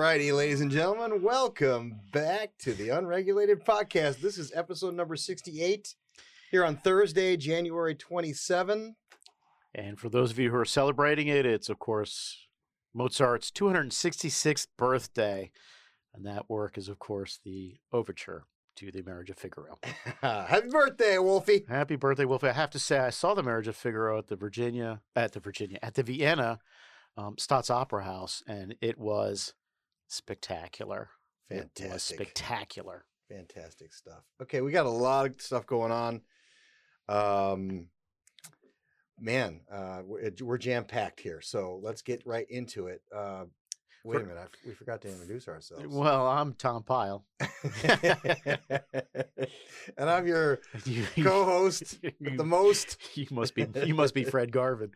righty, ladies and gentlemen, welcome back to the Unregulated Podcast. This is episode number 68 here on Thursday, January 27th. And for those of you who are celebrating it, it's, of course, Mozart's 266th birthday. And that work is, of course, the overture to the Marriage of Figaro. Happy birthday, Wolfie. Happy birthday, Wolfie. I have to say, I saw the Marriage of Figaro at the Vienna Staats Opera House, and it was spectacular. Fantastic. It was spectacular. Fantastic stuff. Okay, we got a lot of stuff going on. We're jam-packed here, so let's get right into it. Wait a minute, we forgot to introduce ourselves. Well, I'm Tom Pyle. And I'm your co-host, the most. You must be Fred Garvin.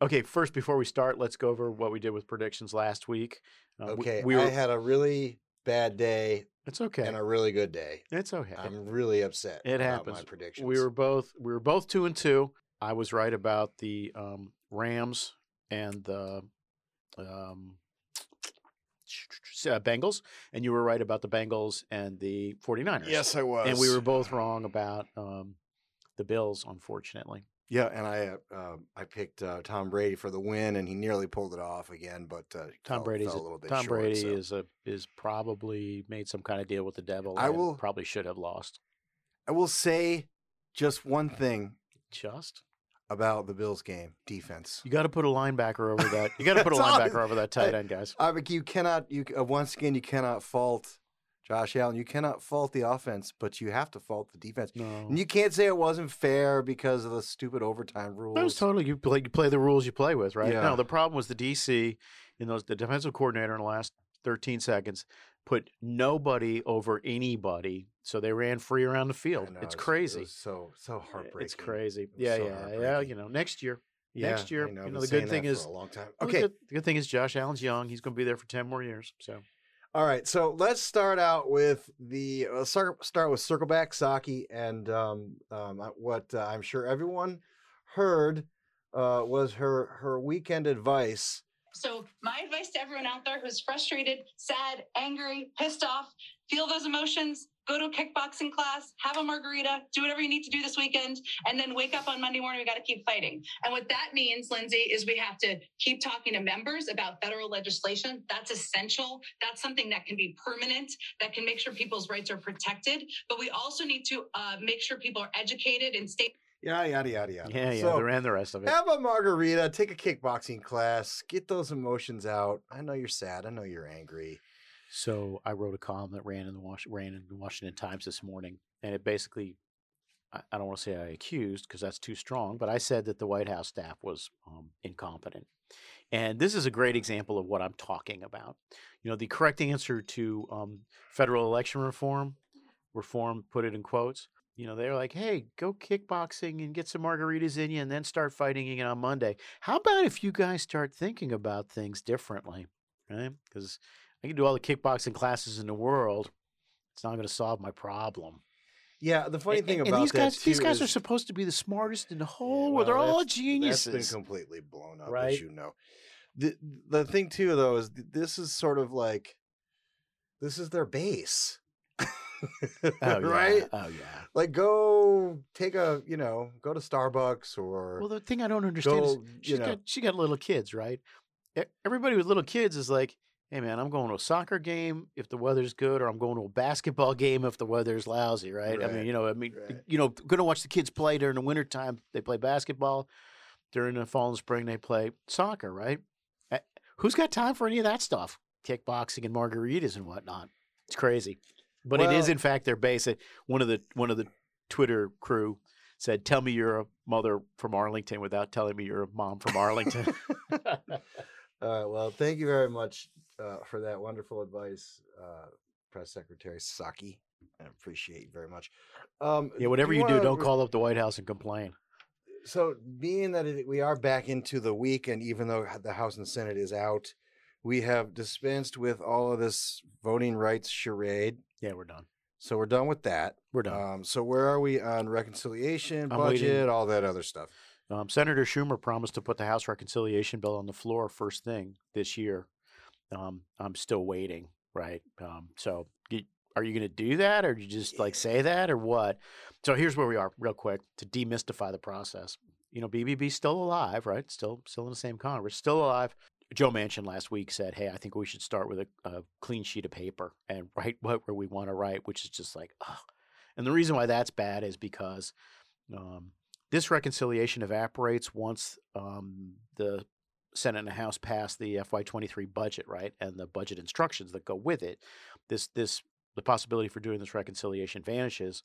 Okay, first, before we start, let's go over what we did with predictions last week. I had a really bad day. It's okay. And a really good day. It's okay. I'm really upset about my predictions. We were both 2-2. I was right about the Rams and the Bengals, and you were right about the Bengals and the 49ers. Yes, I was. And we were both wrong about the Bills, unfortunately. Yeah, and I picked Tom Brady for the win, and he nearly pulled it off again. But Tom Brady is probably made some kind of deal with the devil. Probably should have lost. I will say just one thing. Just. About the Bills game, defense. You got to put a linebacker over that. You got to put a linebacker over that tight end, guys. You cannot fault Josh Allen. You cannot fault the offense, but you have to fault the defense. No. And you can't say it wasn't fair because of the stupid overtime rules. That was totally, you play the rules you play with, right? Yeah. No, the problem was the DC, the defensive coordinator in the last 13 seconds put nobody over anybody, so they ran free around the field. It's crazy. It so heartbreaking. It's crazy. Yeah. Next year. The good thing is a long time. Okay. The good thing is Josh Allen's young. He's going to be there for 10 more years. So. All right. So let's start out with Circleback Saki, and what I'm sure everyone heard was her weekend advice. So my advice to everyone out there who's frustrated, sad, angry, pissed off, feel those emotions, go to a kickboxing class, have a margarita, do whatever you need to do this weekend, and then wake up on Monday morning, we got to keep fighting. And what that means, Lindsay, is we have to keep talking to members about federal legislation. That's essential. That's something that can be permanent, that can make sure people's rights are protected. But we also need to make sure people are educated and stay... Yada, yada, yada. Yeah, so, and the rest of it. Have a margarita, take a kickboxing class, get those emotions out. I know you're sad. I know you're angry. So I wrote a column that ran in the Washington Times this morning, and it basically, I don't want to say I accused because that's too strong, but I said that the White House staff was incompetent. And this is a great example of what I'm talking about. The correct answer to federal election reform, put it in quotes, they were like, hey, go kickboxing and get some margaritas in you and then start fighting again on Monday. How about if you guys start thinking about things differently, right? Because I can do all the kickboxing classes in the world. It's not going to solve my problem. Yeah, the funny thing about that, too, these guys are supposed to be the smartest in the whole world. They're all geniuses. That's been completely blown up, right? As you know. The thing, too, though, is this is sort of like, this is their base. Oh, yeah. Right? Oh, yeah. Like, go take a, go to Starbucks or... Well, the thing I don't understand is she got little kids, right? Everybody with little kids is like, hey, man, I'm going to a soccer game if the weather's good, or I'm going to a basketball game if the weather's lousy, right? Going to watch the kids play during the wintertime. They play basketball. During the fall and spring, they play soccer, right? Who's got time for any of that stuff? Kickboxing and margaritas and whatnot. It's crazy. But it is in fact their base. One of the Twitter crew said, "Tell me you're a mother from Arlington without telling me you're a mom from Arlington." All right. Well, thank you very much for that wonderful advice, Press Secretary Psaki. I appreciate you very much. Whatever you do, don't call up the White House and complain. So, being that we are back into the week, and even though the House and Senate is out, we have dispensed with all of this voting rights charade. Yeah, we're done. So we're done with that. We're done. So where are we on reconciliation, budget, all that other stuff? Senator Schumer promised to put the House reconciliation bill on the floor first thing this year. I'm still waiting, right? So are you going to do that, or do you just like say that, or what? So here's where we are real quick to demystify the process. You know, BBB's still alive, right? Still in the same Congress, still alive. Joe Manchin last week said, hey, I think we should start with a clean sheet of paper and write whatever we want to write, which is just like, oh. And the reason why that's bad is because this reconciliation evaporates once the Senate and the House pass the FY23 budget, right? And the budget instructions that go with it. The possibility for doing this reconciliation vanishes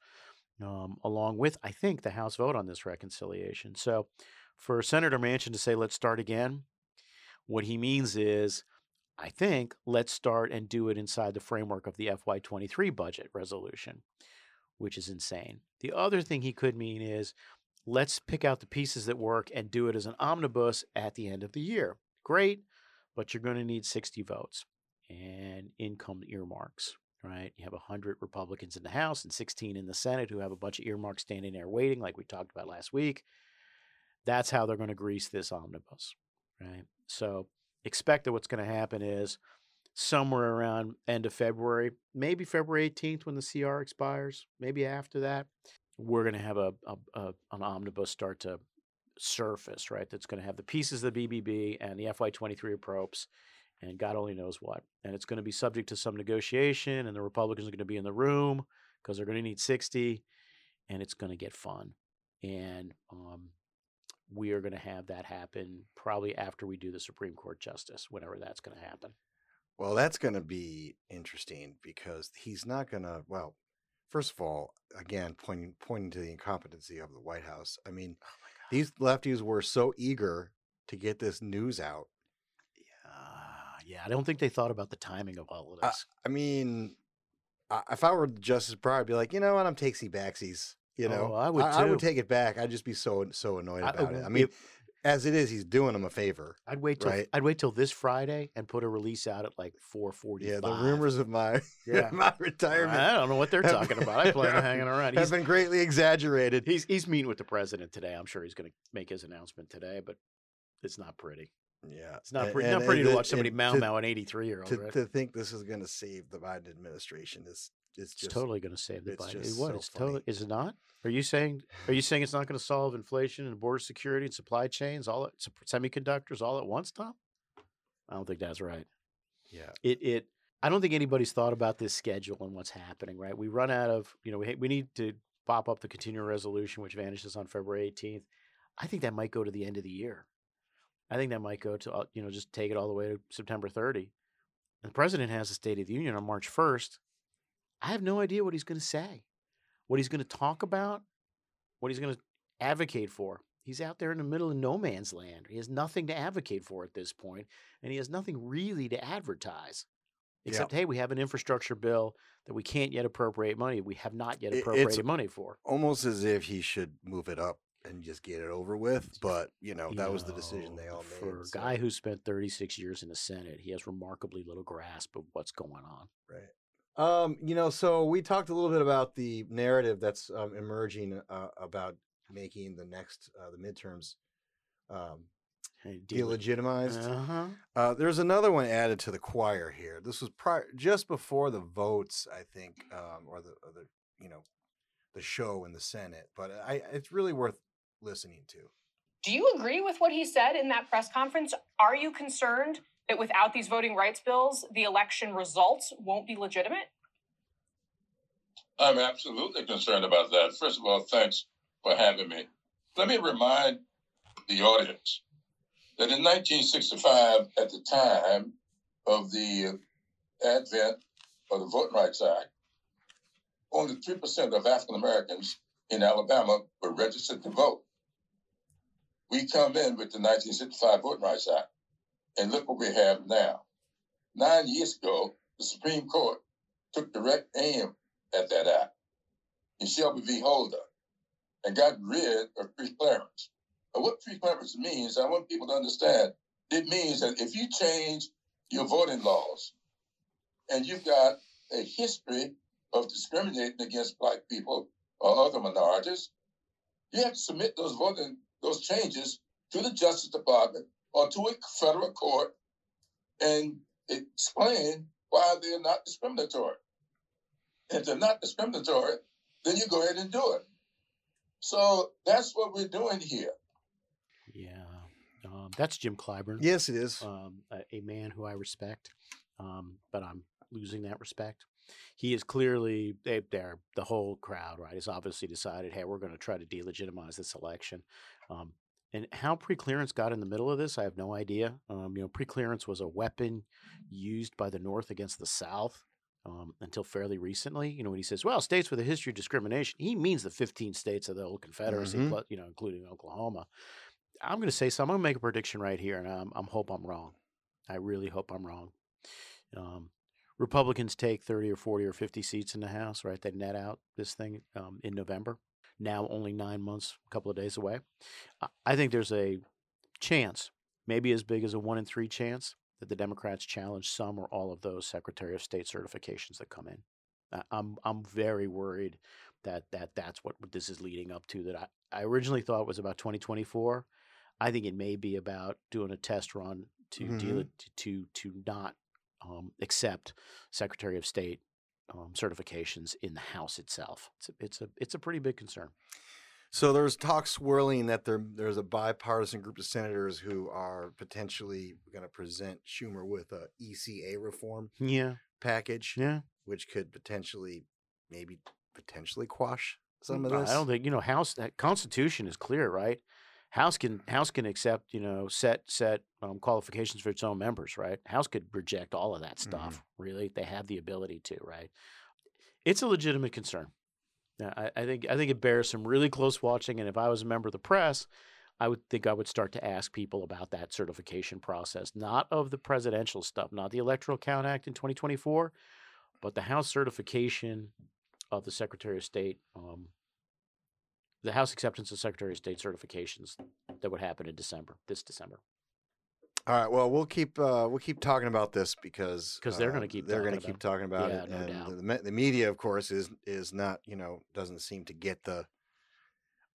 along with, I think, the House vote on this reconciliation. So for Senator Manchin to say, let's start again, what he means is, I think, let's start and do it inside the framework of the FY23 budget resolution, which is insane. The other thing he could mean is, let's pick out the pieces that work and do it as an omnibus at the end of the year. Great, but you're going to need 60 votes and income earmarks, right? You have 100 Republicans in the House and 16 in the Senate who have a bunch of earmarks standing there waiting, like we talked about last week. That's how they're going to grease this omnibus, right? So expect that what's going to happen is somewhere around end of February, maybe February 18th when the CR expires, maybe after that, we're going to have an omnibus start to surface, right? That's going to have the pieces of the BBB and the FY23 approaches and God only knows what. And it's going to be subject to some negotiation, and the Republicans are going to be in the room because they're going to need 60, and it's going to get fun. And we are going to have that happen probably after we do the Supreme Court justice, whenever that's going to happen. Well, that's going to be interesting because he's not going to, well, first of all, again, pointing to the incompetency of the White House. I mean, oh my God, these lefties were so eager to get this news out. Yeah, I don't think they thought about the timing of all of this. I mean, if I were the Justice Breyer, I'd be like, you know what, I'm takesy-backsies. You know, oh, I would take it back. I'd just be so annoyed about it. I mean, as it is, he's doing them a favor. I'd wait till this Friday and put a release out at like 4:45. Yeah, the rumors of my retirement. I don't know what they're talking about. I plan on hanging around. He's been greatly exaggerated. He's meeting with the president today. I'm sure he's going to make his announcement today, but it's not pretty. Yeah, it's not pretty. Not pretty to watch somebody mow an 83-year-old. To think this is going to save the Biden administration is. It's totally going to save the Biden. What? So it's totally. Is it not? Are you saying it's not going to solve inflation and border security and supply chains, all at, semiconductors, all at once, Tom? I don't think that's right. Yeah. It. I don't think anybody's thought about this schedule and what's happening. Right. We run out of. You know, we need to pop up the continuing resolution, which vanishes on February 18th. I think that might go to the end of the year. I think that might go to, you know, just take it all the way to September 30. And the president has the State of the Union on March 1st. I have no idea what he's going to say, what he's going to talk about, what he's going to advocate for. He's out there in the middle of no man's land. He has nothing to advocate for at this point, and he has nothing really to advertise except, hey, we have an infrastructure bill that we can't yet appropriate money. We have not yet appropriated money for. Almost as if he should move it up and just get it over with. But, you know, that was the decision they all made. For a guy who spent 36 years in the Senate, he has remarkably little grasp of what's going on. Right. You know, so we talked a little bit about the narrative that's emerging about making the next the midterms delegitimized. Uh-huh. There's another one added to the choir here. This was just before the votes, I think, or the you know, the show in the Senate. But it's really worth listening to. Do you agree with what he said in that press conference? Are you concerned that without these voting rights bills, the election results won't be legitimate? I'm absolutely concerned about that. First of all, thanks for having me. Let me remind the audience that in 1965, at the time of the advent of the Voting Rights Act, only 3% of African Americans in Alabama were registered to vote. We come in with the 1965 Voting Rights Act. And look what we have now. 9 years ago, the Supreme Court took direct aim at that act in Shelby v. Holder and got rid of preclearance. Now, what preclearance means, I want people to understand, it means that if you change your voting laws and you've got a history of discriminating against black people or other minorities, you have to submit those changes to the Justice Department or to a federal court, and explain why they're not discriminatory. If they're not discriminatory, then you go ahead and do it. So that's what we're doing here. Yeah. That's Jim Clyburn. Yes, it is. A man who I respect, but I'm losing that respect. He is clearly, the whole crowd, right, has obviously decided, hey, we're going to try to delegitimize this election. And how preclearance got in the middle of this, I have no idea. Preclearance was a weapon used by the North against the South until fairly recently. When he says, well, states with a history of discrimination, he means the 15 states of the old Confederacy, mm-hmm. plus, including Oklahoma. I'm going to say something. I'm going to make a prediction right here, and I hope I'm wrong. I really hope I'm wrong. Republicans take 30 or 40 or 50 seats in the House, right? They net out this thing in November, now only 9 months, a couple of days away. I think there's a chance, maybe as big as a 1 in 3 chance, that the Democrats challenge some or all of those Secretary of State certifications that come in. I'm very worried that's what this is leading up to, that I originally thought it was about 2024. I think it may be about doing a test run to mm-hmm. deal to not accept Secretary of State certifications in the House itself. It's a pretty big concern. So there's talk swirling that there's a bipartisan group of senators who are potentially going to present Schumer with a ECA reform package, which could potentially quash some of this. I don't think House. That Constitution is clear, right? House can accept set qualifications for its own members, right? House could reject all of that stuff. Mm-hmm. Really, they have the ability to, right? It's a legitimate concern. Now, I think it bears some really close watching. And if I was a member of the press, I would start to ask people about that certification process, not of the presidential stuff, not the Electoral Count Act in 2024, but the House certification of the Secretary of State, the House acceptance of Secretary of State certifications that would happen in December. All right. Well, we'll keep talking about this because they're going to keep talking about it. No doubt. The media, of course, is not doesn't seem to get the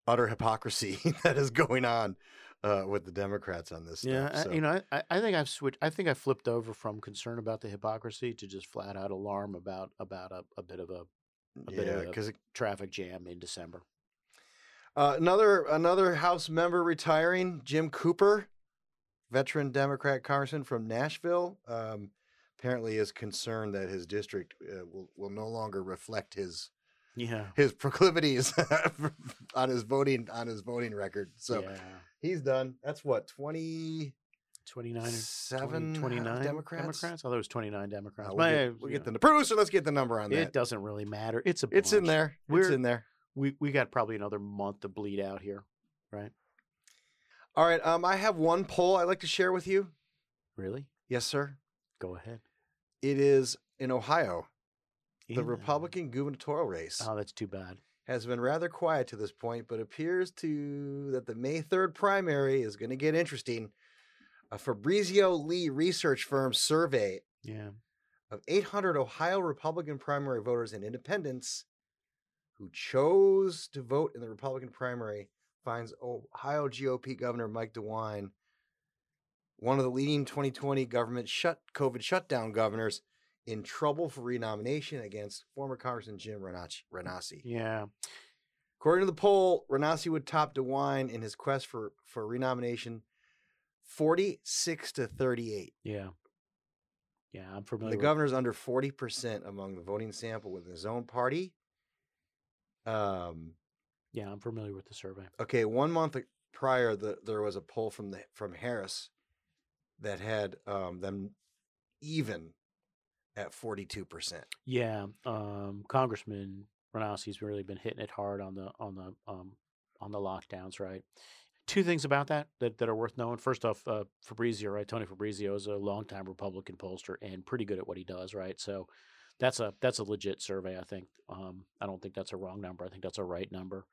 utter hypocrisy that is going on with the Democrats on this. Yeah. Stuff, so. I think I've switched. I think I flipped over from concern about the hypocrisy to just flat out alarm about a bit of a traffic jam in December. Another House member retiring, Jim Cooper, veteran Democrat congressman from Nashville, apparently is concerned that his district will no longer reflect his proclivities on his voting record. So he's done. That's what 29 Democrats? I thought it was 29 Democrats. Producer, let's get the number on that. It doesn't really matter. It's a bunch. It's in there. It's in there. We got probably another month to bleed out here, right? All right. I have one poll I'd like to share with you. Really? Yes, sir. Go ahead. It is in Ohio. The Republican gubernatorial race. Oh, that's too bad. Has been rather quiet to this point, but appears that the May 3rd primary is going to get interesting. A Fabrizio Lee research firm survey of 800 Ohio Republican primary voters and independents who chose to vote in the Republican primary finds Ohio GOP Governor Mike DeWine one of the leading 2020 COVID shutdown governors in trouble for renomination against former Congressman Jim Renacci. Yeah. According to the poll, Renacci would top DeWine in his quest for renomination 46-38. Yeah. Yeah, I'm familiar. The governor's under 40% among the voting sample within his own party. Yeah, I'm familiar with the survey. Okay, 1 month prior, there was a poll from Harris that had them even at 42%. Yeah, Congressman Renacci's really been hitting it hard on the lockdowns, right? Two things about that are worth knowing. First off, Fabrizio, right? Tony Fabrizio is a longtime Republican pollster and pretty good at what he does, right? So. That's a legit survey, I think. I don't think that's a wrong number. I think that's a right number.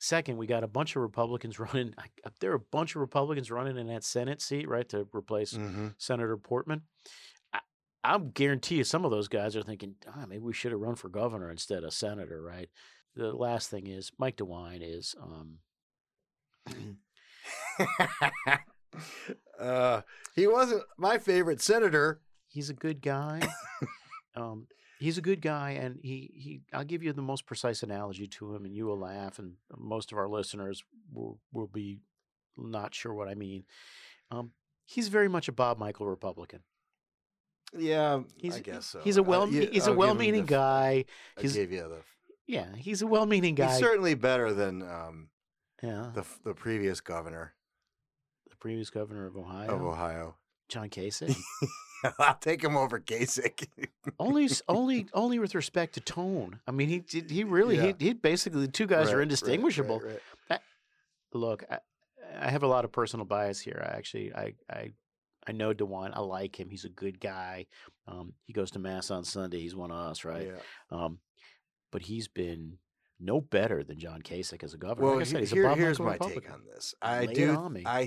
Second, we got a bunch of Republicans running. There are a bunch of Republicans running in that Senate seat, right, to replace mm-hmm. Senator Portman. I guarantee you some of those guys are thinking, maybe we should have run for governor instead of senator, right? The last thing is Mike DeWine is He wasn't my favorite senator. He's a good guy. He's a good guy, and he I'll give you the most precise analogy to him, and you will laugh, and most of our listeners will be not sure what I mean. He's very much a Bob Michael Republican. Yeah, I guess so. He's a well-meaning guy. Yeah, he's a well-meaning guy. He's certainly better than the previous governor. The previous governor of Ohio? Of Ohio. John Kasich? I'll take him over Kasich. only with respect to tone. I mean, he really, yeah. he basically, the two guys are indistinguishable. Right. I have a lot of personal bias here. I know DeWine. I like him. He's a good guy. He goes to mass on Sunday. He's one of us, right? Yeah. But he's been no better than John Kasich as a governor. Well, like I said, here's my take on this. I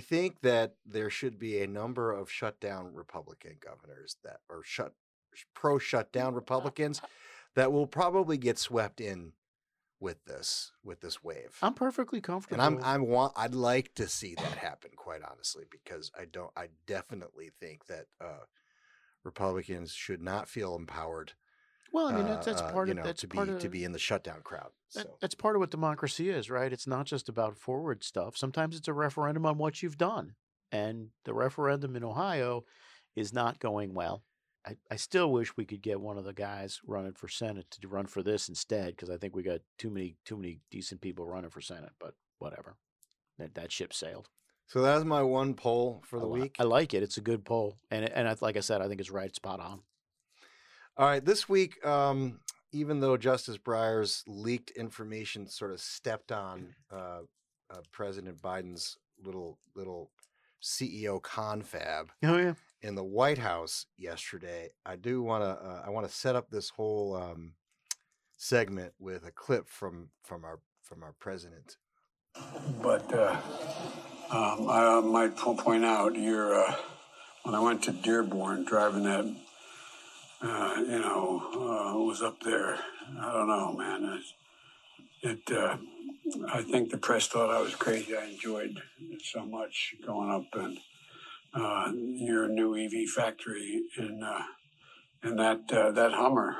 think that there should be a number of shutdown Republican governors that are pro-shutdown Republicans that will probably get swept in with this wave. I'm perfectly comfortable. And I'd like to see that happen, quite honestly, because I definitely think that Republicans should not feel empowered. Well, I mean, that's part of in the shutdown crowd. So. That's part of what democracy is, right? It's not just about forward stuff. Sometimes it's a referendum on what you've done, and the referendum in Ohio is not going well. I still wish we could get one of the guys running for Senate to run for this instead, because I think we got too many decent people running for Senate. But whatever, that ship sailed. So that's my one poll for the week. I like it. It's a good poll, and like I said, I think it's right spot on. All right, this week, even though Justice Breyer's leaked information sort of stepped on President Biden's little CEO confab in the White House yesterday, I want to set up this whole segment with a clip from our president. But I might point out here when I went to Dearborn driving that. Was up there. I don't know, man. I think the press thought I was crazy. I enjoyed it so much going up and your new EV factory and that Hummer.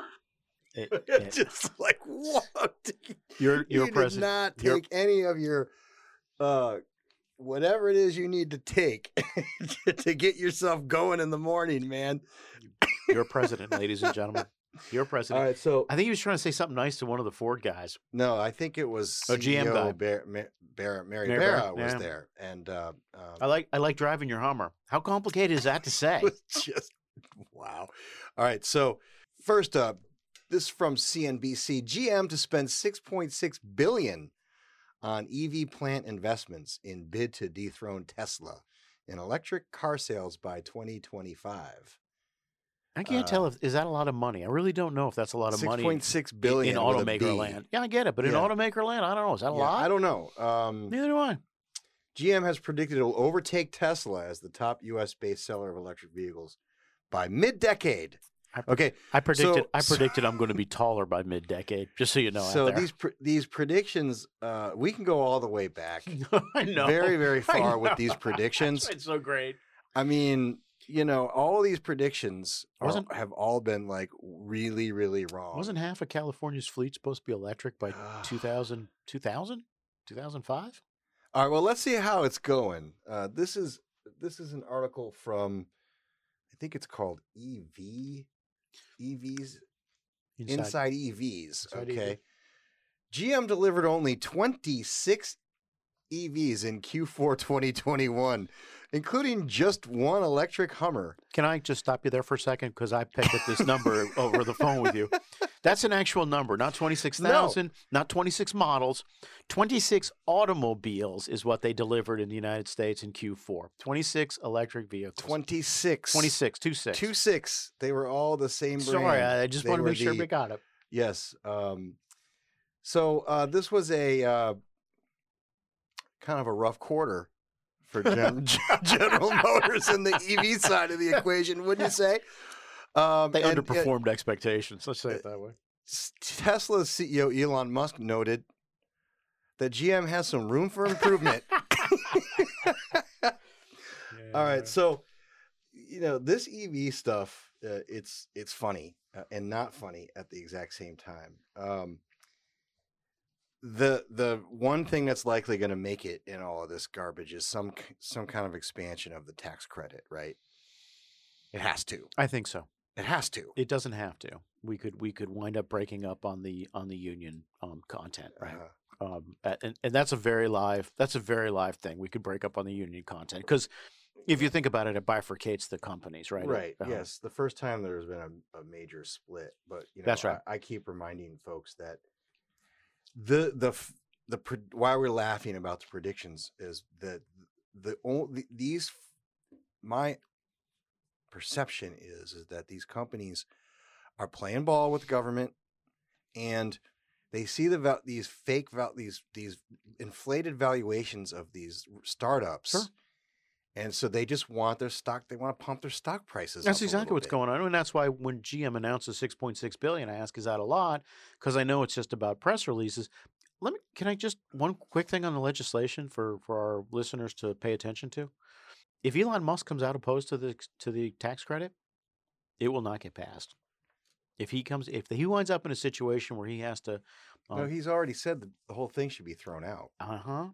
It just like what? Your president did not take any of your whatever it is you need to take to get yourself going in the morning, man. Your president, ladies and gentlemen. Your president. All right, so I think he was trying to say something nice to one of the Ford guys. No, I think it was CEO GM guy. Mary Barra was there, and I like driving your Hummer. How complicated is that to say? Just wow. All right, so first up, this is from CNBC: GM to spend $6.6 billion on EV plant investments in bid to dethrone Tesla in electric car sales by 2025. I can't tell is that a lot of money? I really don't know if that's a lot of money. $6.6 billion in automaker land. Yeah, I get it. But in automaker land, I don't know. Is that a lot? I don't know. Neither do I. GM has predicted it will overtake Tesla as the top U.S.-based seller of electric vehicles by mid-decade. Okay. I predicted I'm going to be taller by mid-decade, just so you know. So these predictions, we can go all the way back. I know. Very, very far with these predictions. That's why it's so great. I mean... You know, all these predictions have all been like really, really wrong. Wasn't half of California's fleet supposed to be electric by 2005? All right. Well, let's see how it's going. This is an article from, I think it's called EVs Inside EVs. Okay. EV. GM delivered only 26 EVs in Q4 2021. Including just one electric Hummer. Can I just stop you there for a second? Because I picked up this number over the phone with you. That's an actual number, not 26,000, not 26 models. 26 automobiles is what they delivered in the United States in Q4. 26 electric vehicles. 26. They were all the same brand. Sorry, I just want to make sure we got it. Yes. So this was a kind of a rough quarter for General Motors and the EV side of the equation, wouldn't you say? They underperformed expectations. Let's say it that way. Tesla's CEO Elon Musk noted that GM has some room for improvement. All right. So, you know, this EV stuff, it's funny and not funny at the exact same time. The one thing that's likely going to make it in all of this garbage is some kind of expansion of the tax credit, right? It has to. I think so. It has to. It doesn't have to. We could wind up breaking up on the union content, right? And that's a very live thing. We could break up on the union content because if you think about it, it bifurcates the companies, right? Right. Yes. The first time there's been a major split, but you know, that's right. I keep reminding folks that the why we're laughing about the predictions is that my perception is that these companies are playing ball with the government, and they see these inflated valuations of these startups, sure. And so they just want their stock. They want to pump their stock prices. That's exactly what's going on, and that's why when GM announces $6.6 billion, I ask, "Is that a lot?" Because I know it's just about press releases. Can I just one quick thing on the legislation for our listeners to pay attention to? If Elon Musk comes out opposed to the tax credit, it will not get passed. If he winds up in a situation where he has to, no, he's already said that the whole thing should be thrown out.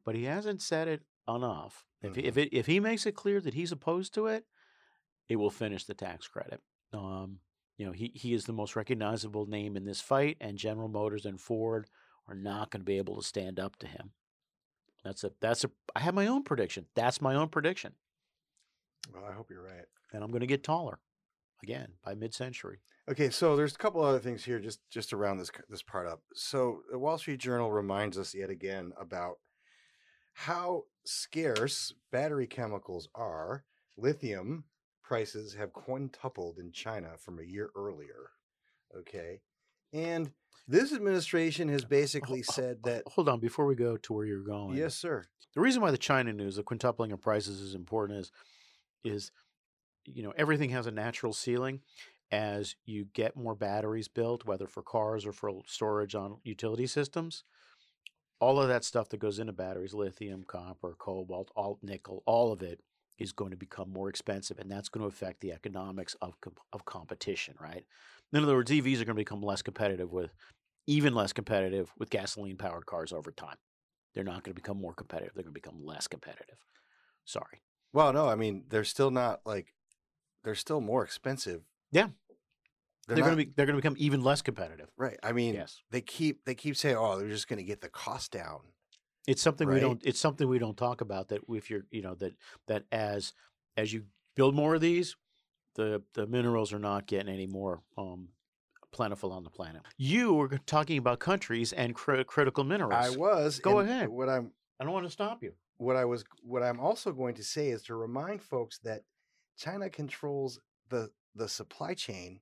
But he hasn't said it enough. If he makes it clear that he's opposed to it, it will finish the tax credit. You know, he is the most recognizable name in this fight, and General Motors and Ford are not going to be able to stand up to him. I have my own prediction. That's my own prediction. Well, I hope you're right. And I'm going to get taller again by mid-century. Okay, so there's a couple other things here just to round this part up. So the Wall Street Journal reminds us yet again about how scarce battery chemicals are. Lithium prices have quintupled in China from a year earlier. Okay. And this administration has basically said that... Hold on, before we go to where you're going. Yes, sir. The reason why the China news, the quintupling of prices is important is you know, everything has a natural ceiling. As you get more batteries built, whether for cars or for storage on utility systems, all of that stuff that goes into batteries, lithium, copper, cobalt, nickel, all of it is going to become more expensive, and that's going to affect the economics of competition, right? In other words, EVs are going to become even less competitive with gasoline-powered cars over time. They're not going to become more competitive. They're going to become less competitive. Sorry. Well, no, I mean, they're still more expensive. Yeah. They're going to become even less competitive. Right. I mean, yes. They keep saying, "Oh, they're just going to get the cost down." It's something we don't talk about, that if you're, you know, that as you build more of these, the minerals are not getting any more plentiful on the planet. You were talking about countries and critical minerals. I was. Go ahead. I don't want to stop you. What I'm also going to say is to remind folks that China controls the supply chain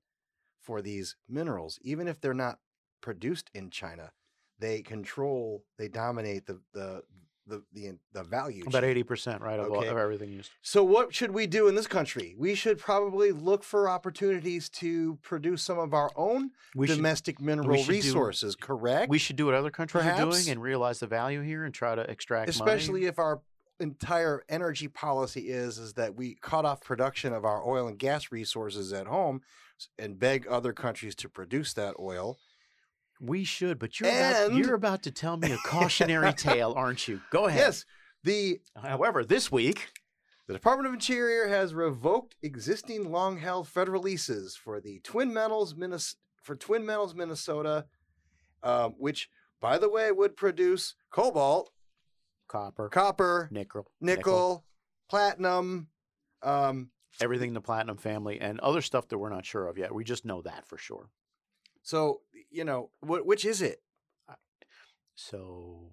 for these minerals. Even if they're not produced in China, they dominate the value. About 80%, right, of everything used. So what should we do in this country? We should probably look for opportunities to produce some of our own domestic mineral resources, correct? We should do what other countries are doing and realize the value here and try to extract money. Especially if our entire energy policy is that we cut off production of our oil and gas resources at home and beg other countries to produce that oil. We should, but you're about to tell me a cautionary tale, aren't you? Go ahead. Yes. However, this week, the Department of Interior has revoked existing long-held federal leases for the Twin Metals Minnesota, which, by the way, would produce cobalt, copper, nickel, platinum, everything in the platinum family, and other stuff that we're not sure of yet. We just know that for sure. So, you know, which is it? So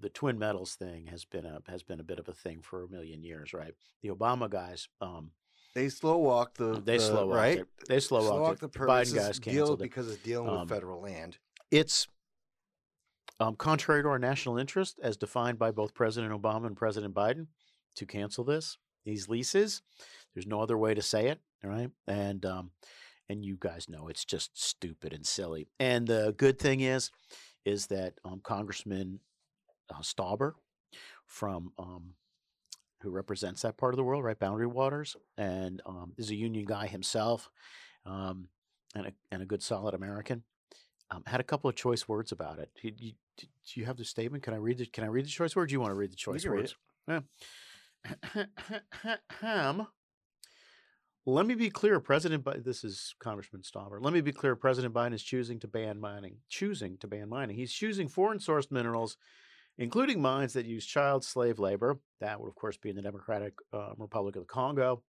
the Twin Metals thing has been a bit of a thing for a million years, right? The Obama guys, they slow walked it. The Biden guys canceled it because it's dealing with federal land. It's contrary to our national interest, as defined by both President Obama and President Biden, to cancel these leases. There's no other way to say it, right? And you guys know it's just stupid and silly. And the good thing is that Congressman Stauber from who represents that part of the world, right? Boundary Waters, and is a union guy himself, and a good solid American. Had a couple of choice words about it. Do you have the statement? Can I read the choice words? Do you want to read the choice words? Yeah. Let me be clear, President Biden. This is Congressman Stauber. Let me be clear, President Biden is choosing to ban mining. Choosing to ban mining. He's choosing foreign-sourced minerals, including mines that use child slave labor. That would, of course, be in the Democratic Republic of the Congo,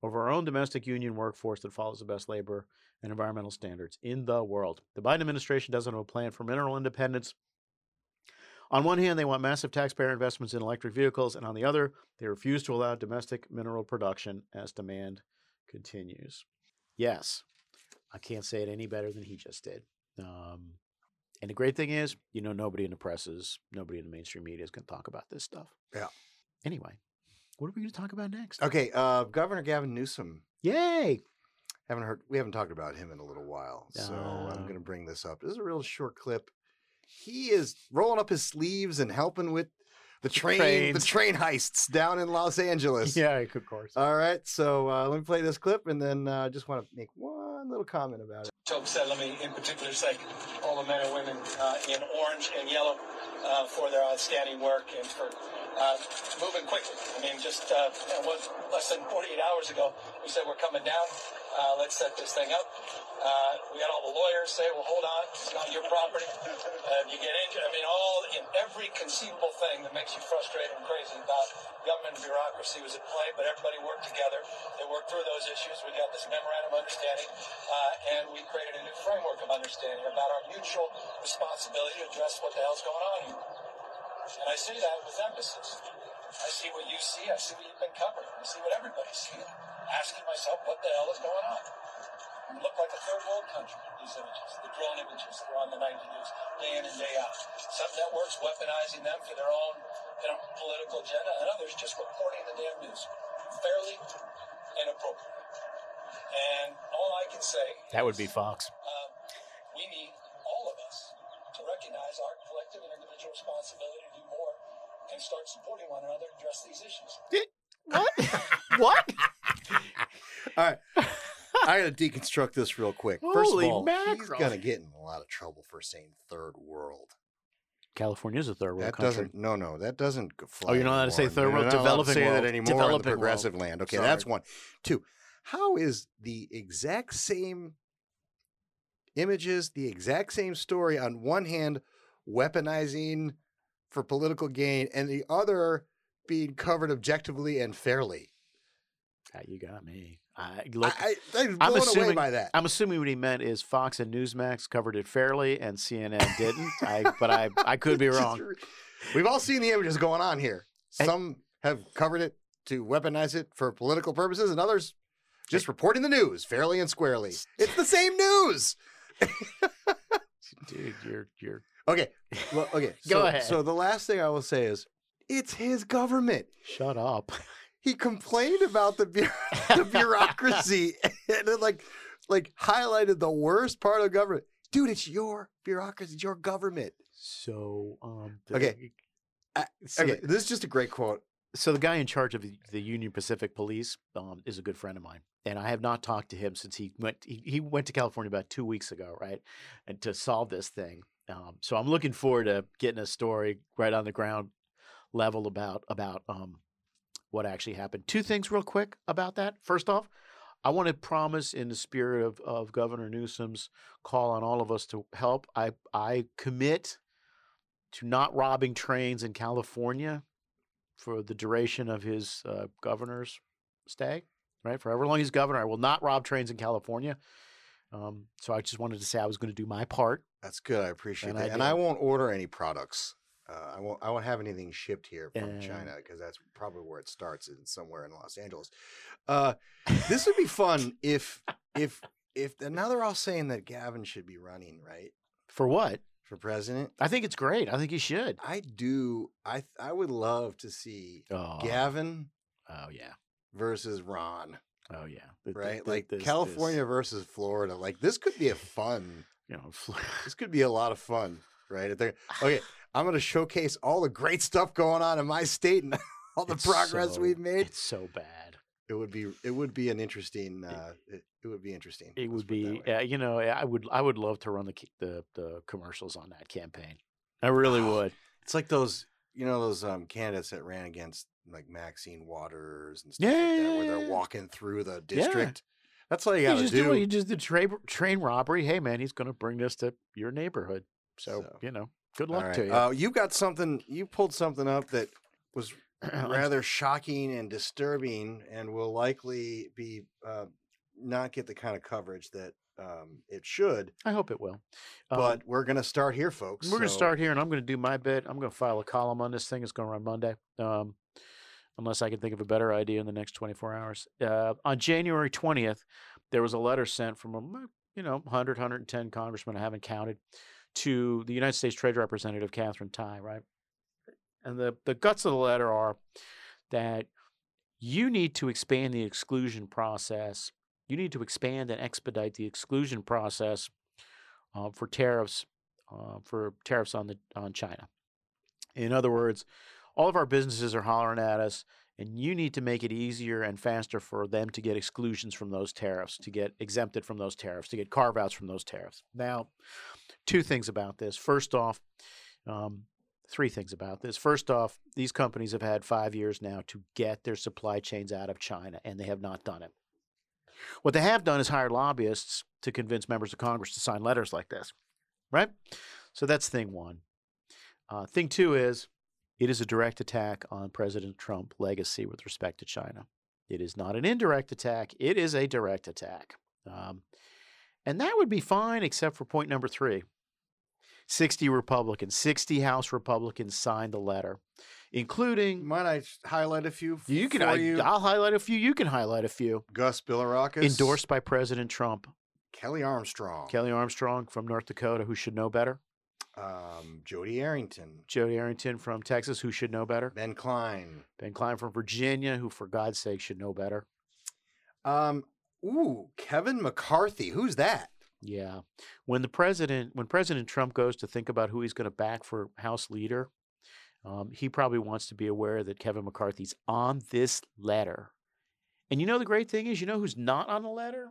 over our own domestic union workforce that follows the best labor and environmental standards in the world. The Biden administration doesn't have a plan for mineral independence. On one hand, they want massive taxpayer investments in electric vehicles, and on the other, they refuse to allow domestic mineral production as demand continues. Yes, I can't say it any better than he just did. And the great thing is, you know, nobody in the mainstream media is going to talk about this stuff. Yeah. Anyway, what are we going to talk about next? Okay, Governor Gavin Newsom. Yay! We haven't talked about him in a little while, so I'm going to bring this up. This is a real short clip. He is rolling up his sleeves and helping with the train heists down in Los Angeles. Yeah, of course. All right, so let me play this clip, and then I just want to make one little comment about it. Tom Selemy, in particular, thank all the men and women in orange and yellow for their outstanding work and for moving quickly. I mean, just less than 48 hours ago, we said we're coming down. Let's set this thing up. We got all the lawyers say, well, hold on, it's not your property. If you get injured, I mean, every conceivable thing that makes you frustrated and crazy about government and bureaucracy was at play, but everybody worked together. They worked through those issues. We got this memorandum of understanding, and we created a new framework of understanding about our mutual responsibility to address what the hell's going on here. And I say that with emphasis. I see what you see. I see what you've been covering. I see what everybody's seeing. Asking myself, what the hell is going on? We look like a third world country, these images, the drone images that are on the nightly news day in and day out. Some networks weaponizing them for their own political agenda, and others just reporting the damn news. Fairly inappropriate. And all I can say that would be Fox. We need all of us to recognize our collective and individual responsibility to do more and start supporting one another and address these issues. What? All right. I got to deconstruct this real quick. First of all, he's going to get in a lot of trouble for saying third world. California is a third world country. That doesn't fly. Oh, you're not allowed to say third world? Developing world. You're not allowed to say that anymore in the progressive land. Okay, that's one. Two, how is the exact same images, the exact same story, on one hand weaponizing for political gain, and the other being covered objectively and fairly? You got me. I'm blown away by that. I'm assuming what he meant is Fox and Newsmax covered it fairly and CNN didn't. But I could be wrong. We've all seen the images going on here. Some have covered it to weaponize it for political purposes, and others just reporting the news fairly and squarely. It's the same news. Dude, you're okay. Well, okay. Go ahead. So the last thing I will say is it's his government. Shut up. He complained about the bureaucracy and it like highlighted the worst part of government. Dude, it's your bureaucracy, it's your government. So, this is just a great quote. So the guy in charge of the Union Pacific Police is a good friend of mine, and I have not talked to him since he went to California about 2 weeks ago, right, and to solve this thing. So I'm looking forward to getting a story right on the ground level about what actually happened. Two things real quick about that. First off, I want to promise, in the spirit of Governor Newsom's call on all of us to help, I commit to not robbing trains in California for the duration of his governor's stay, right? For however long he's governor, I will not rob trains in California. So I just wanted to say I was going to do my part. That's good. I appreciate that. I won't order any products. I won't have anything shipped here from China, because that's probably where it starts, in somewhere in Los Angeles. This would be fun if now they're all saying that Gavin should be running, right? For what? For president? I think it's great. I think he should. I do. I would love to see Gavin. Oh yeah. Versus Ron. Oh yeah. Right? California versus Florida. Like, this could be a fun. You know, this could be a lot of fun, right? Okay. I'm going to showcase all the great stuff going on in my state, and all the progress we've made. It's so bad. It would be an interesting. It would be interesting. It would be. You know, I would love to run the commercials on that campaign. I really would. It's like those. You know those candidates that ran against like Maxine Waters and stuff like that, where they're walking through the district. Yeah. That's all you got to do. You just train robbery. Hey man, he's going to bring this to your neighborhood. So you know, good luck to you. You got something. You pulled something up that was rather shocking and disturbing, and will likely be not get the kind of coverage that it should. I hope it will. But we're going to start here, folks. We're going to start here, and I'm going to do my bit. I'm going to file a column on this thing. It's going to run Monday, unless I can think of a better idea in the next 24 hours. On January 20th, there was a letter sent from 100, 110 congressmen, I haven't counted, to the United States Trade Representative Catherine Tai, right? And the guts of the letter are that you need to expand the exclusion process. You need to expand and expedite the exclusion process for tariffs on China. In other words, all of our businesses are hollering at us, and you need to make it easier and faster for them to get exclusions from those tariffs, to get exempted from those tariffs, to get carve-outs from those tariffs. Now, three things about this. First off, these companies have had 5 years now to get their supply chains out of China, and they have not done it. What they have done is hire lobbyists to convince members of Congress to sign letters like this, right? So that's thing one. Thing two is it is a direct attack on President Trump's legacy with respect to China. It is not an indirect attack. It is a direct attack. And that would be fine except for point number three. 60 House Republicans signed the letter, including... Might I highlight a few you? I'll highlight a few. You can highlight a few. Gus Bilirakis. Endorsed by President Trump. Kelly Armstrong. Kelly Armstrong from North Dakota, who should know better. Jody Arrington. Jody Arrington from Texas, who should know better. Ben Klein. Ben Klein from Virginia, who, for God's sake, should know better. Kevin McCarthy. Who's that? Yeah. When President Trump goes to think about who he's going to back for House leader, he probably wants to be aware that Kevin McCarthy's on this letter. And you know the great thing is, you know who's not on the letter?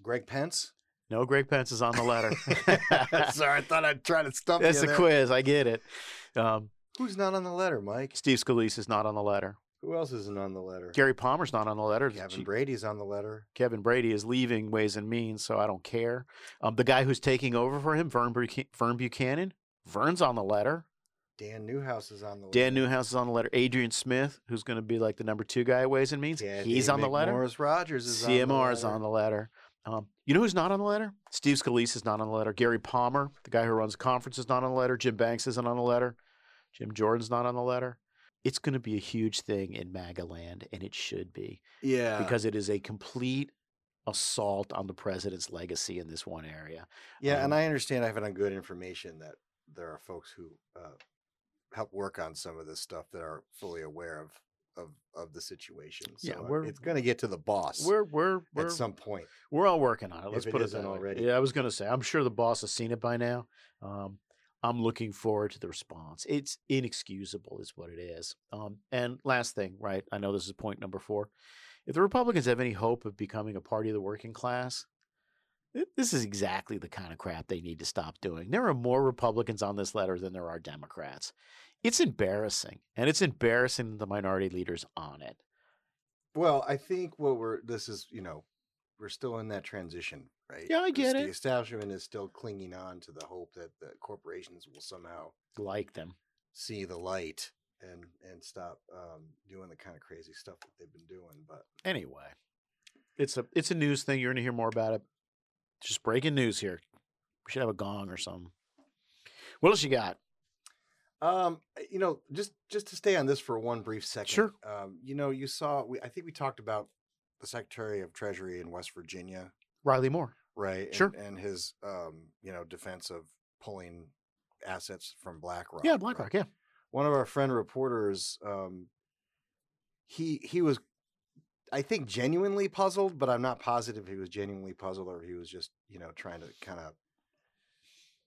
Greg Pence? No, Greg Pence is on the letter. Sorry, I thought I'd try to stump you there. That's a quiz. I get it. Who's not on the letter, Mike? Steve Scalise is not on the letter. Who else isn't on the letter? Gary Palmer's not on the letter. Kevin Brady's on the letter. Kevin Brady is leaving Ways and Means, so I don't care. The guy who's taking over for him, Vern Buchanan. Vern's on the letter. Dan Newhouse is on the letter. Adrian Smith, who's going to be like the number two guy at Ways and Means, he's on the letter. Morris Rogers is on the letter. CMR's on the letter. You know who's not on the letter? Steve Scalise is not on the letter. Gary Palmer, the guy who runs conferences, is not on the letter. Jim Banks isn't on the letter. Jim Jordan's not on the letter. It's going to be a huge thing in MAGA land, and it should be. Yeah. Because it is a complete assault on the president's legacy in this one area. Yeah, and I understand I've had good information that there are folks who help work on some of this stuff that are fully aware of the situation. So yeah, it's going to get to the boss at some point. We're all working on it. Let's put it that way. Already. Yeah, I was going to say, I'm sure the boss has seen it by now. I'm looking forward to the response. It's inexcusable is what it is. And last thing, right? I know this is point number four. If the Republicans have any hope of becoming a party of the working class, this is exactly the kind of crap they need to stop doing. There are more Republicans on this letter than there are Democrats. It's embarrassing, and it's embarrassing that the minority leader's on it. Well, I think we're still in that transition, right? Yeah, I get it. The establishment is still clinging on to the hope that the corporations will somehow see the light and stop doing the kind of crazy stuff that they've been doing. But anyway, it's a news thing. You're going to hear more about it. Just breaking news here. We should have a gong or something. What else you got? Just to stay on this for one brief second. Sure. I think we talked about the Secretary of Treasury in West Virginia, Riley Moore, right? Sure. And his, defense of pulling assets from BlackRock. Yeah, BlackRock. Right? Yeah. One of our friend reporters, he was, I think, genuinely puzzled, but I'm not positive he was genuinely puzzled or he was just, trying to kind of.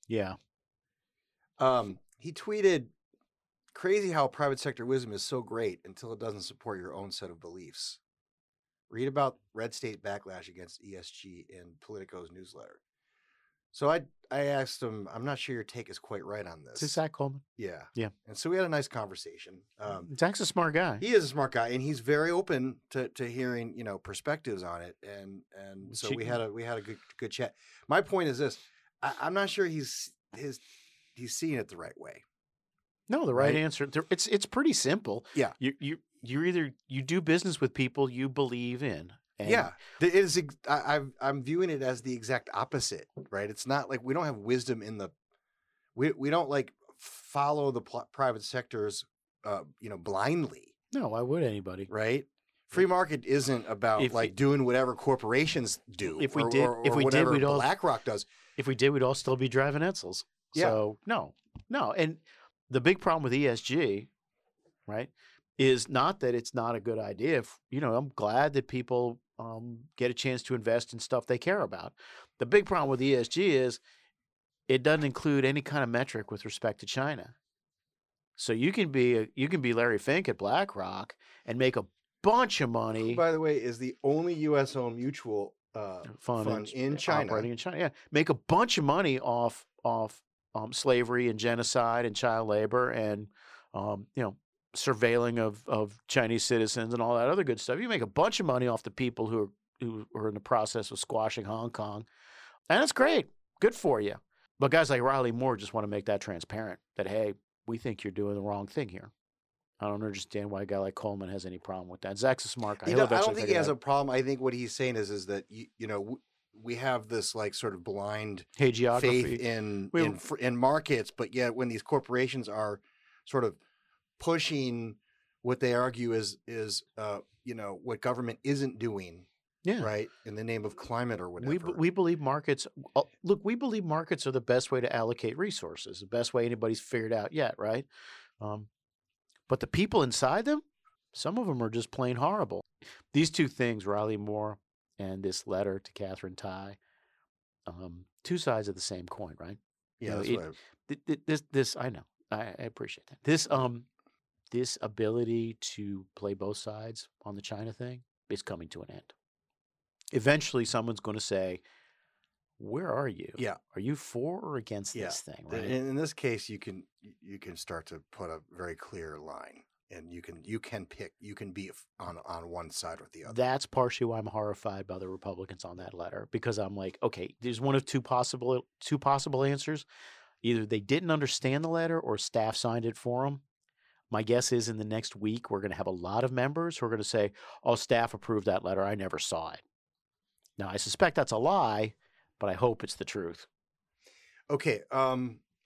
Yeah. He tweeted, crazy how private sector wisdom is so great until it doesn't support your own set of beliefs. Read about red state backlash against ESG in Politico's newsletter. So I asked him, I'm not sure your take is quite right on this. Is that Coleman? Yeah. Yeah. And so we had a nice conversation. Zach's a smart guy. He is a smart guy, and he's very open to hearing, you know, perspectives on it. And so we had a good chat. My point is this. I'm not sure he's seeing it the right way. No, the right answer. It's pretty simple. Yeah. You do business with people you believe in. And yeah, it is. I'm viewing it as the exact opposite, right? It's not like we don't have wisdom in the, we don't like follow the private sectors, blindly. No, why would anybody? Right. Free market isn't about doing whatever corporations do. If we did, we'd all, BlackRock does. If we did, we'd all still be driving Edsels. Yeah. So no. And the big problem with ESG, right, is not that it's not a good idea. I'm glad that people get a chance to invest in stuff they care about. The big problem with ESG is it doesn't include any kind of metric with respect to China. So you can be Larry Fink at BlackRock and make a bunch of money. Who, by the way, is the only U.S. owned mutual fund in China. Operating in China, yeah, make a bunch of money off slavery and genocide and child labor and surveilling of Chinese citizens and all that other good stuff. You make a bunch of money off the people who are in the process of squashing Hong Kong, and it's great, good for you. But guys like Riley Moore just want to make that transparent. That hey, we think you're doing the wrong thing here. I don't understand why a guy like Coleman has any problem with that. Zach's a smart guy. I don't think he has a problem. I think what he's saying is that we have this like sort of blind faith in markets, but yet when these corporations are sort of pushing what they argue is what government isn't doing, yeah, right, in the name of climate or whatever. We believe markets. Look, we believe markets are the best way to allocate resources, the best way anybody's figured out yet, right? But the people inside them, some of them are just plain horrible. These two things, Riley Moore and this letter to Catherine Tai, two sides of the same coin, right? Yeah, I know. I appreciate that. This ability to play both sides on the China thing is coming to an end. Eventually, someone's going to say, where are you? Yeah. Are you for or against this thing? Right? In this case, you can start to put a very clear line, and you can be on one side or the other. That's partially why I'm horrified by the Republicans on that letter, because I'm like, okay, there's one of two possible answers. Either they didn't understand the letter or staff signed it for them. My guess is in the next week, we're going to have a lot of members who are going to say, oh, staff approved that letter. I never saw it. Now, I suspect that's a lie, but I hope it's the truth. Okay.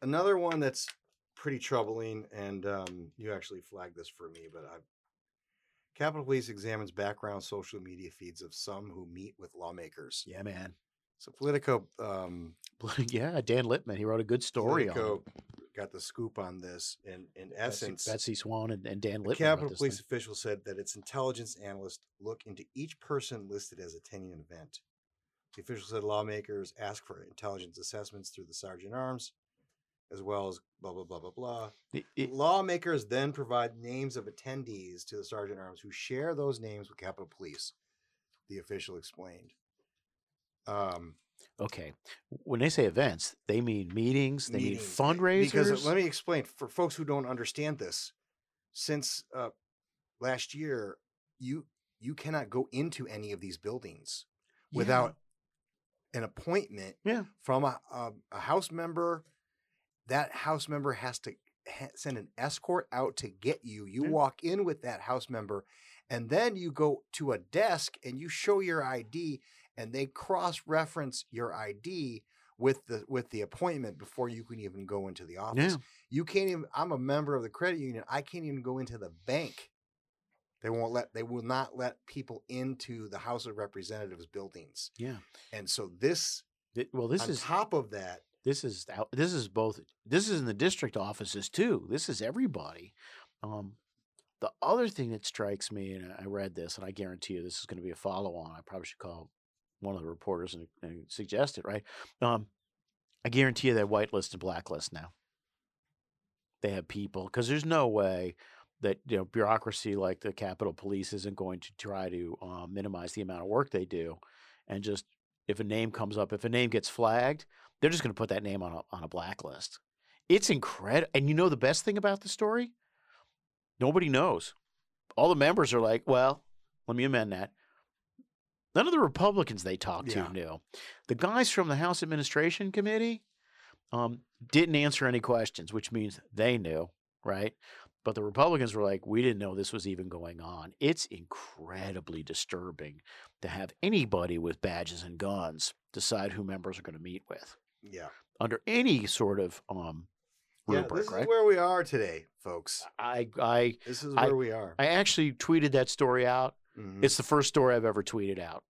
Another one that's pretty troubling, and you actually flagged this for me, but Capitol Police examines background social media feeds of some who meet with lawmakers. Yeah, man. So Politico, Dan Lipman, he wrote a good story. Politico got the scoop on this. In essence, Betsy Swan and Dan Lipman. Capitol Police official said that its intelligence analysts look into each person listed as attending an event. The official said lawmakers ask for intelligence assessments through the sergeant arms, as well as blah blah blah blah blah. Lawmakers then provide names of attendees to the sergeant arms, who share those names with Capitol Police. The official explained. Okay. When they say events, they mean meetings, mean fundraisers. Because let me explain for folks who don't understand this. Since last year, you cannot go into any of these buildings without an appointment from a House member. That House member has to send an escort out to get you. You walk in with that House member, and then you go to a desk and you show your ID. And they cross-reference your ID with the appointment before you can even go into the office. Yeah. You can't even. I'm a member of the credit union. I can't even go into the bank. They will not let people into the House of Representatives buildings. Yeah. And so This is in the district offices too. This is everybody. The other thing that strikes me, and I read this, and I guarantee you this is going to be a follow-on. I probably should call one of the reporters and suggest it, right? I guarantee you they whitelist and blacklist now. they have people, because there's no way that, you know, bureaucracy like the Capitol Police isn't going to try to minimize the amount of work they do. And just if a name comes up, if a name gets flagged, they're just going to put that name on a blacklist. It's incredible. And you know the best thing about the story? Nobody knows. All the members are like, well, let me amend that. None of the Republicans they talked to knew. The guys from the House Administration Committee didn't answer any questions, which means they knew, right? But the Republicans were like, we didn't know this was even going on. It's incredibly disturbing to have anybody with badges and guns decide who members are going to meet with. Yeah. Under any sort of rubric, this is where we are today, folks. This is where we are. I actually tweeted that story out. Mm-hmm. It's the first story I've ever tweeted out.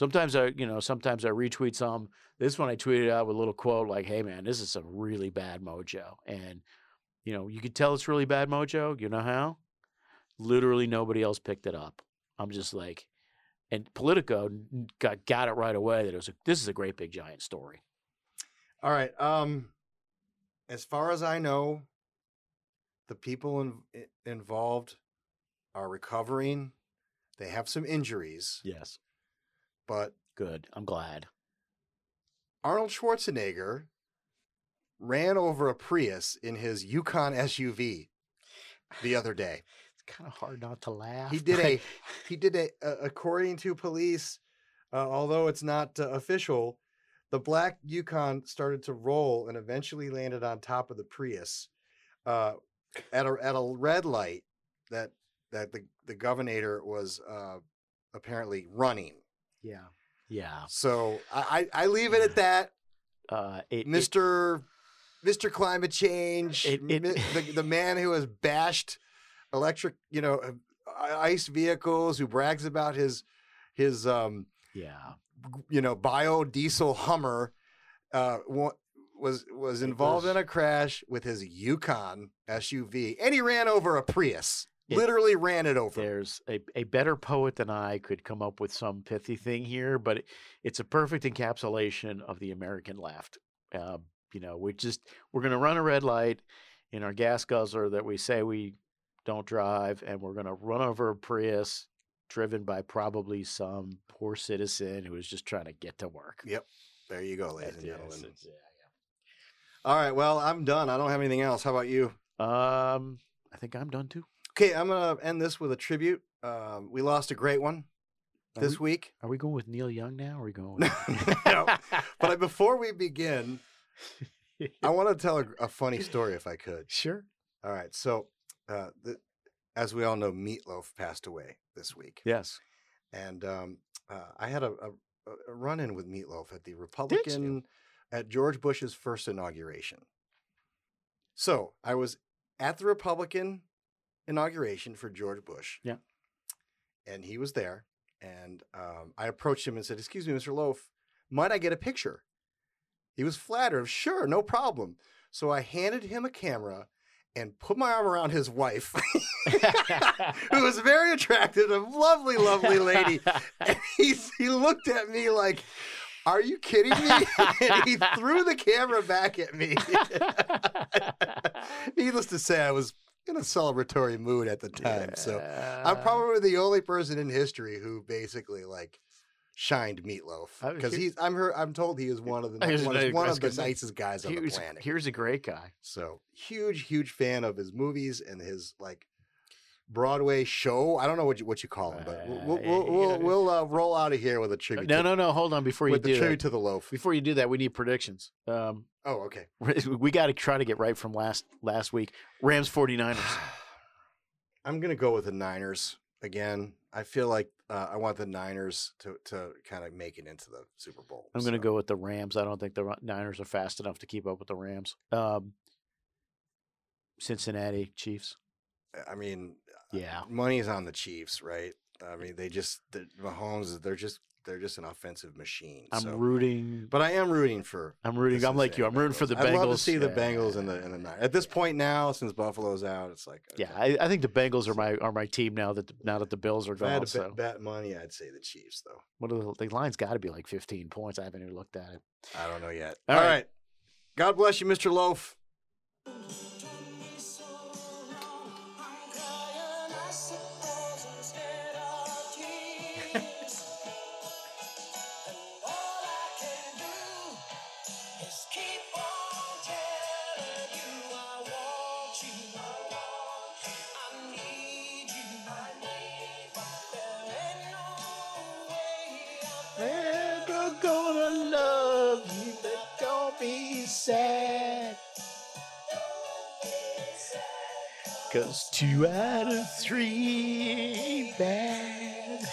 Sometimes I retweet some. This one I tweeted out with a little quote like, hey, man, this is a really bad mojo. And, you know, you could tell it's really bad mojo. You know how? Literally nobody else picked it up. I'm just like, and Politico got it right away that it was this is a great big giant story. All right. As far as I know, the people involved are recovering. They have some injuries. Yes. But good. I'm glad. Arnold Schwarzenegger ran over a Prius in his Yukon SUV the other day. It's kind of hard not to laugh. He did a according to police, although it's not official, the black Yukon started to roll and eventually landed on top of the Prius at a red light that the governor was apparently running. Yeah. Yeah. So I leave it at that. Mr. Climate Change, the man who has bashed electric, you know, ICE vehicles, who brags about his biodiesel Hummer, was involved in a crash with his Yukon SUV, and he ran over a Prius. Literally ran it over. There's a better poet than I could come up with some pithy thing here, but it's a perfect encapsulation of the American left. We're going to run a red light in our gas guzzler that we say we don't drive, and we're going to run over a Prius driven by probably some poor citizen who is just trying to get to work. Yep. There you go, ladies and gentlemen. All right. Well, I'm done. I don't have anything else. How about you? I think I'm done too. Okay, I'm going to end this with a tribute. We lost a great one this week. Are we going with Neil Young now? Or are we going with... No. But before we begin, I want to tell a funny story if I could. Sure. All right. So as we all know, Meatloaf passed away this week. Yes. And I had a run-in with Meatloaf at the Republican, at George Bush's first inauguration. So I was at the Republican inauguration for George Bush. Yeah. And he was there. And I approached him and said, excuse me, Mr. Loaf, might I get a picture? He was flattered. Sure, no problem. So I handed him a camera and put my arm around his wife, who was very attractive, a lovely, lovely lady. And he looked at me like, are you kidding me? And he threw the camera back at me. Needless to say, I was in a celebratory mood at the time. Yeah. So I'm probably the only person in history who basically shined Meatloaf, because I'm told he is one of the nicest guys on the planet. Here's a great guy. So huge fan of his movies and his Broadway show. I don't know what you call him, but we'll roll out of here with a tribute. No. Hold on before you do the tribute to the Loaf. Before you do that, we need predictions. Okay. We got to try to get right from last week. Rams 49ers. I'm going to go with the Niners again. I feel like I want the Niners to kind of make it into the Super Bowl. I'm going to go with the Rams. I don't think the Niners are fast enough to keep up with the Rams. Cincinnati Chiefs. I mean, yeah, money is on the Chiefs, right? I mean, Mahomes, they're just an offensive machine. I'm like you. I'm rooting for the Bengals. I'd love to see the Bengals in the night. At this point now, since Buffalo's out, it's like, okay. Yeah, I think the Bengals are my team now that the Bills are gone. If I had to bet money, I'd say the Chiefs though. What are the line's got to be 15 points. I haven't even looked at it. I don't know yet. All right. God bless you, Mr. Loaf. 'Cause 2 out of 3 ain't bad.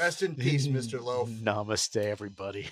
Rest in peace, Mr. Loaf. Namaste, everybody.